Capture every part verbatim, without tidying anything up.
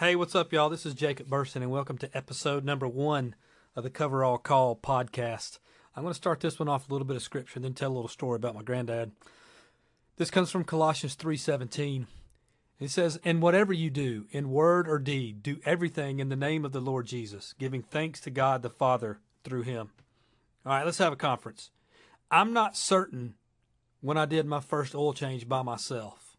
Hey, what's up, y'all? This is Jacob Burson, and welcome to episode number one of the Cover All Call podcast. I'm going to start this one off with a little bit of scripture and then tell a little story about my granddad. This comes from Colossians three seventeen. It says, "And whatever you do, in word or deed, do everything in the name of the Lord Jesus, giving thanks to God the Father through him." All right, let's have a conference. I'm not certain when I did my first oil change by myself,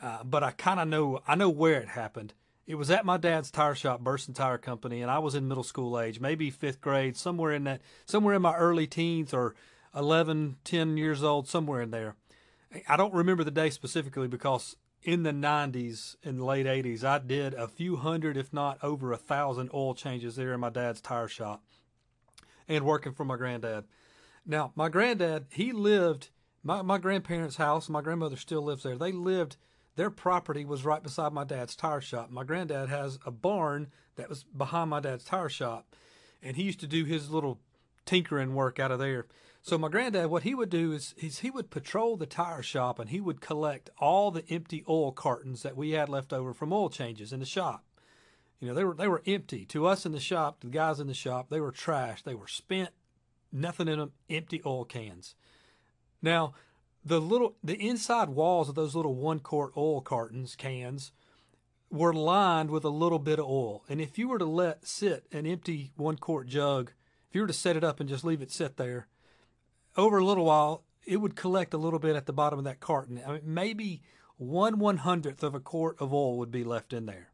uh, but I kind of know, I know where it happened. It was at my dad's tire shop, Burson Tire Company, and I was in middle school age, maybe fifth grade, somewhere in that, somewhere in my early teens or eleven, ten years old, somewhere in there. I don't remember the day specifically because in the nineties and late eighties, I did a few hundred, if not over a thousand oil changes there in my dad's tire shop and working for my granddad. Now, my granddad, he lived, my, my grandparents' house, my grandmother still lives there. They lived Their property was right beside my dad's tire shop. My granddad has a barn that was behind my dad's tire shop, and he used to do his little tinkering work out of there. So my granddad, what he would do is, is he would patrol the tire shop, and he would collect all the empty oil cartons that we had left over from oil changes in the shop. You know, they were they were empty. To us in the shop, to the guys in the shop, they were trash. They were spent, nothing in them, empty oil cans. Now, The little, the inside walls of those little one-quart oil cartons, cans, were lined with a little bit of oil. And if you were to let sit an empty one-quart jug, if you were to set it up and just leave it sit there, over a little while, it would collect a little bit at the bottom of that carton. I mean, maybe one one-hundredth of a quart of oil would be left in there.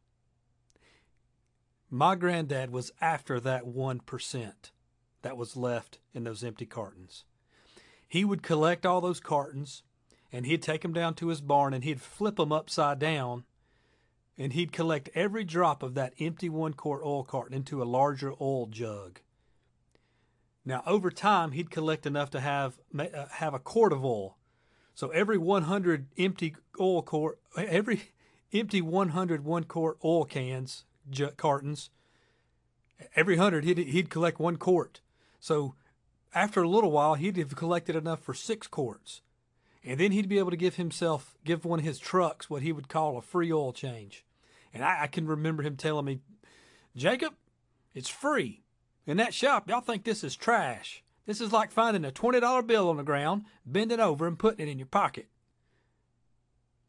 My granddad was after that one percent that was left in those empty cartons. He would collect all those cartons, and he'd take them down to his barn, and he'd flip them upside down, and he'd collect every drop of that empty one-quart oil carton into a larger oil jug. Now, over time, he'd collect enough to have uh, have a quart of oil. So every one hundred empty oil quart, every empty one hundred one-quart oil cans, ju- cartons, every one hundred he'd, he'd collect one quart. So after a little while, he'd have collected enough for six quarts, and then he'd be able to give himself, give one of his trucks what he would call a free oil change. And I, I can remember him telling me, "Jacob, it's free. In that shop, y'all think this is trash. This is like finding a twenty dollar bill on the ground, bending over and putting it in your pocket."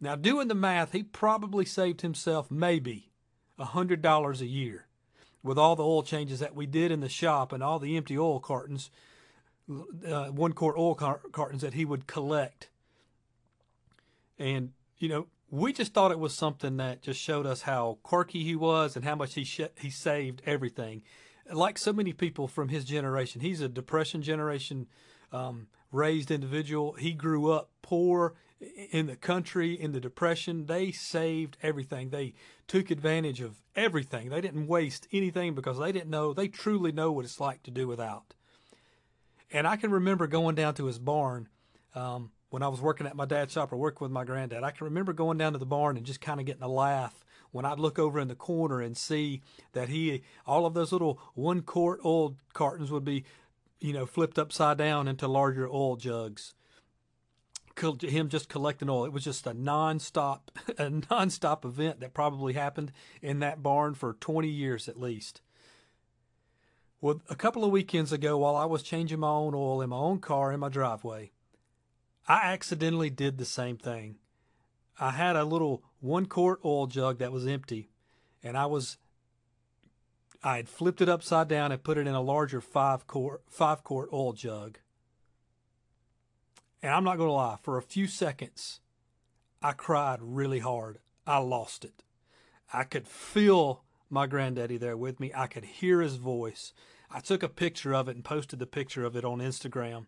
Now, doing the math, he probably saved himself maybe one hundred dollars a year with all the oil changes that we did in the shop and all the empty oil cartons. Uh, one quart oil car- cartons that he would collect. And, you know, we just thought it was something that just showed us how quirky he was and how much he sh- he saved everything. Like so many people from his generation, he's a Depression generation um, raised individual. He grew up poor in the country, in the Depression. They saved everything. They took advantage of everything. They didn't waste anything because they didn't know, they truly know what it's like to do without. And I can remember going down to his barn um, when I was working at my dad's shop or working with my granddad. I can remember going down to the barn and just kind of getting a laugh when I'd look over in the corner and see that he, all of those little one-quart oil cartons would be, you know, flipped upside down into larger oil jugs. Him just collecting oil. It was just a nonstop, a nonstop event that probably happened in that barn for twenty years at least. Well, a couple of weekends ago, while I was changing my own oil in my own car in my driveway, I accidentally did the same thing. I had a little one-quart oil jug that was empty, and I was I had flipped it upside down and put it in a larger five-quart five-quart oil jug. And I'm not going to lie, for a few seconds, I cried really hard. I lost it. I could feel my granddaddy there with me. I could hear his voice. I took a picture of it and posted the picture of it on Instagram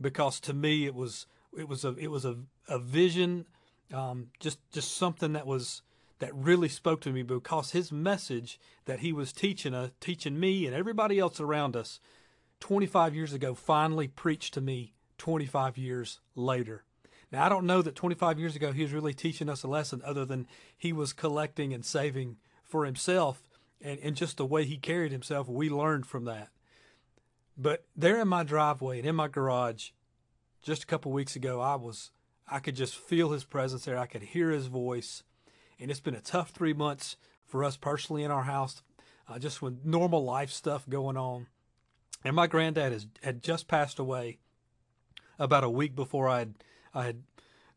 because to me it was it was a it was a, a vision, um, just just something that was that really spoke to me because his message that he was teaching uh, teaching me and everybody else around us twenty-five years ago finally preached to me twenty-five years later. Now I don't know that twenty-five years ago he was really teaching us a lesson other than he was collecting and saving for himself, and, and just the way he carried himself, we learned from that. But there in my driveway and in my garage, just a couple weeks ago, I was, I could just feel his presence there. I could hear his voice, and it's been a tough three months for us personally in our house, uh, just with normal life stuff going on. And my granddad has, had just passed away about a week before I had, I had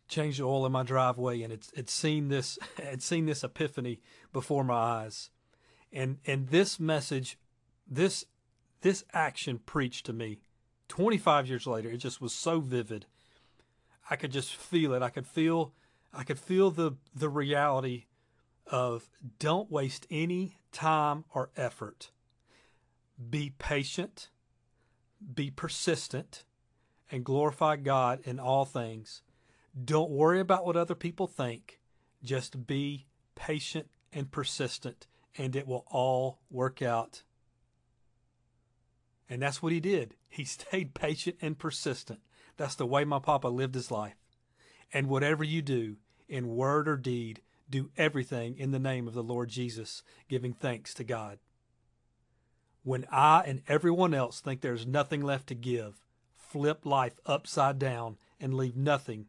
changed the oil in my driveway, and it's it's seen this it's seen this epiphany before my eyes. And and this message, this this action preached to me twenty-five years later. It just was so vivid. I could just feel it. I could feel I could feel the the reality of don't waste any time or effort. Be patient, be persistent, and glorify God in all things. Don't worry about what other people think. Just be patient and persistent, and it will all work out. And that's what he did. He stayed patient and persistent. That's the way my papa lived his life. And whatever you do, in word or deed, do everything in the name of the Lord Jesus, giving thanks to God. When I and everyone else think there's nothing left to give, flip life upside down and leave nothing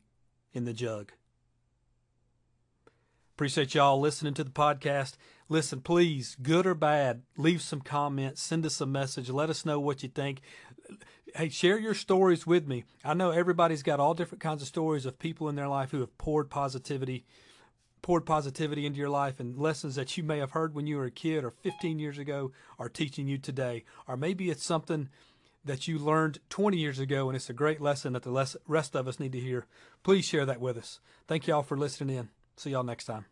in the jug. Appreciate y'all listening to the podcast. Listen, please, good or bad, leave some comments, send us a message, let us know what you think. Hey, share your stories with me. I know everybody's got all different kinds of stories of people in their life who have poured positivity, poured positivity into your life, and lessons that you may have heard when you were a kid or fifteen years ago are teaching you today. Or maybe it's something that you learned twenty years ago, and it's a great lesson that the rest of us need to hear. Please share that with us. Thank y'all for listening in. See y'all next time.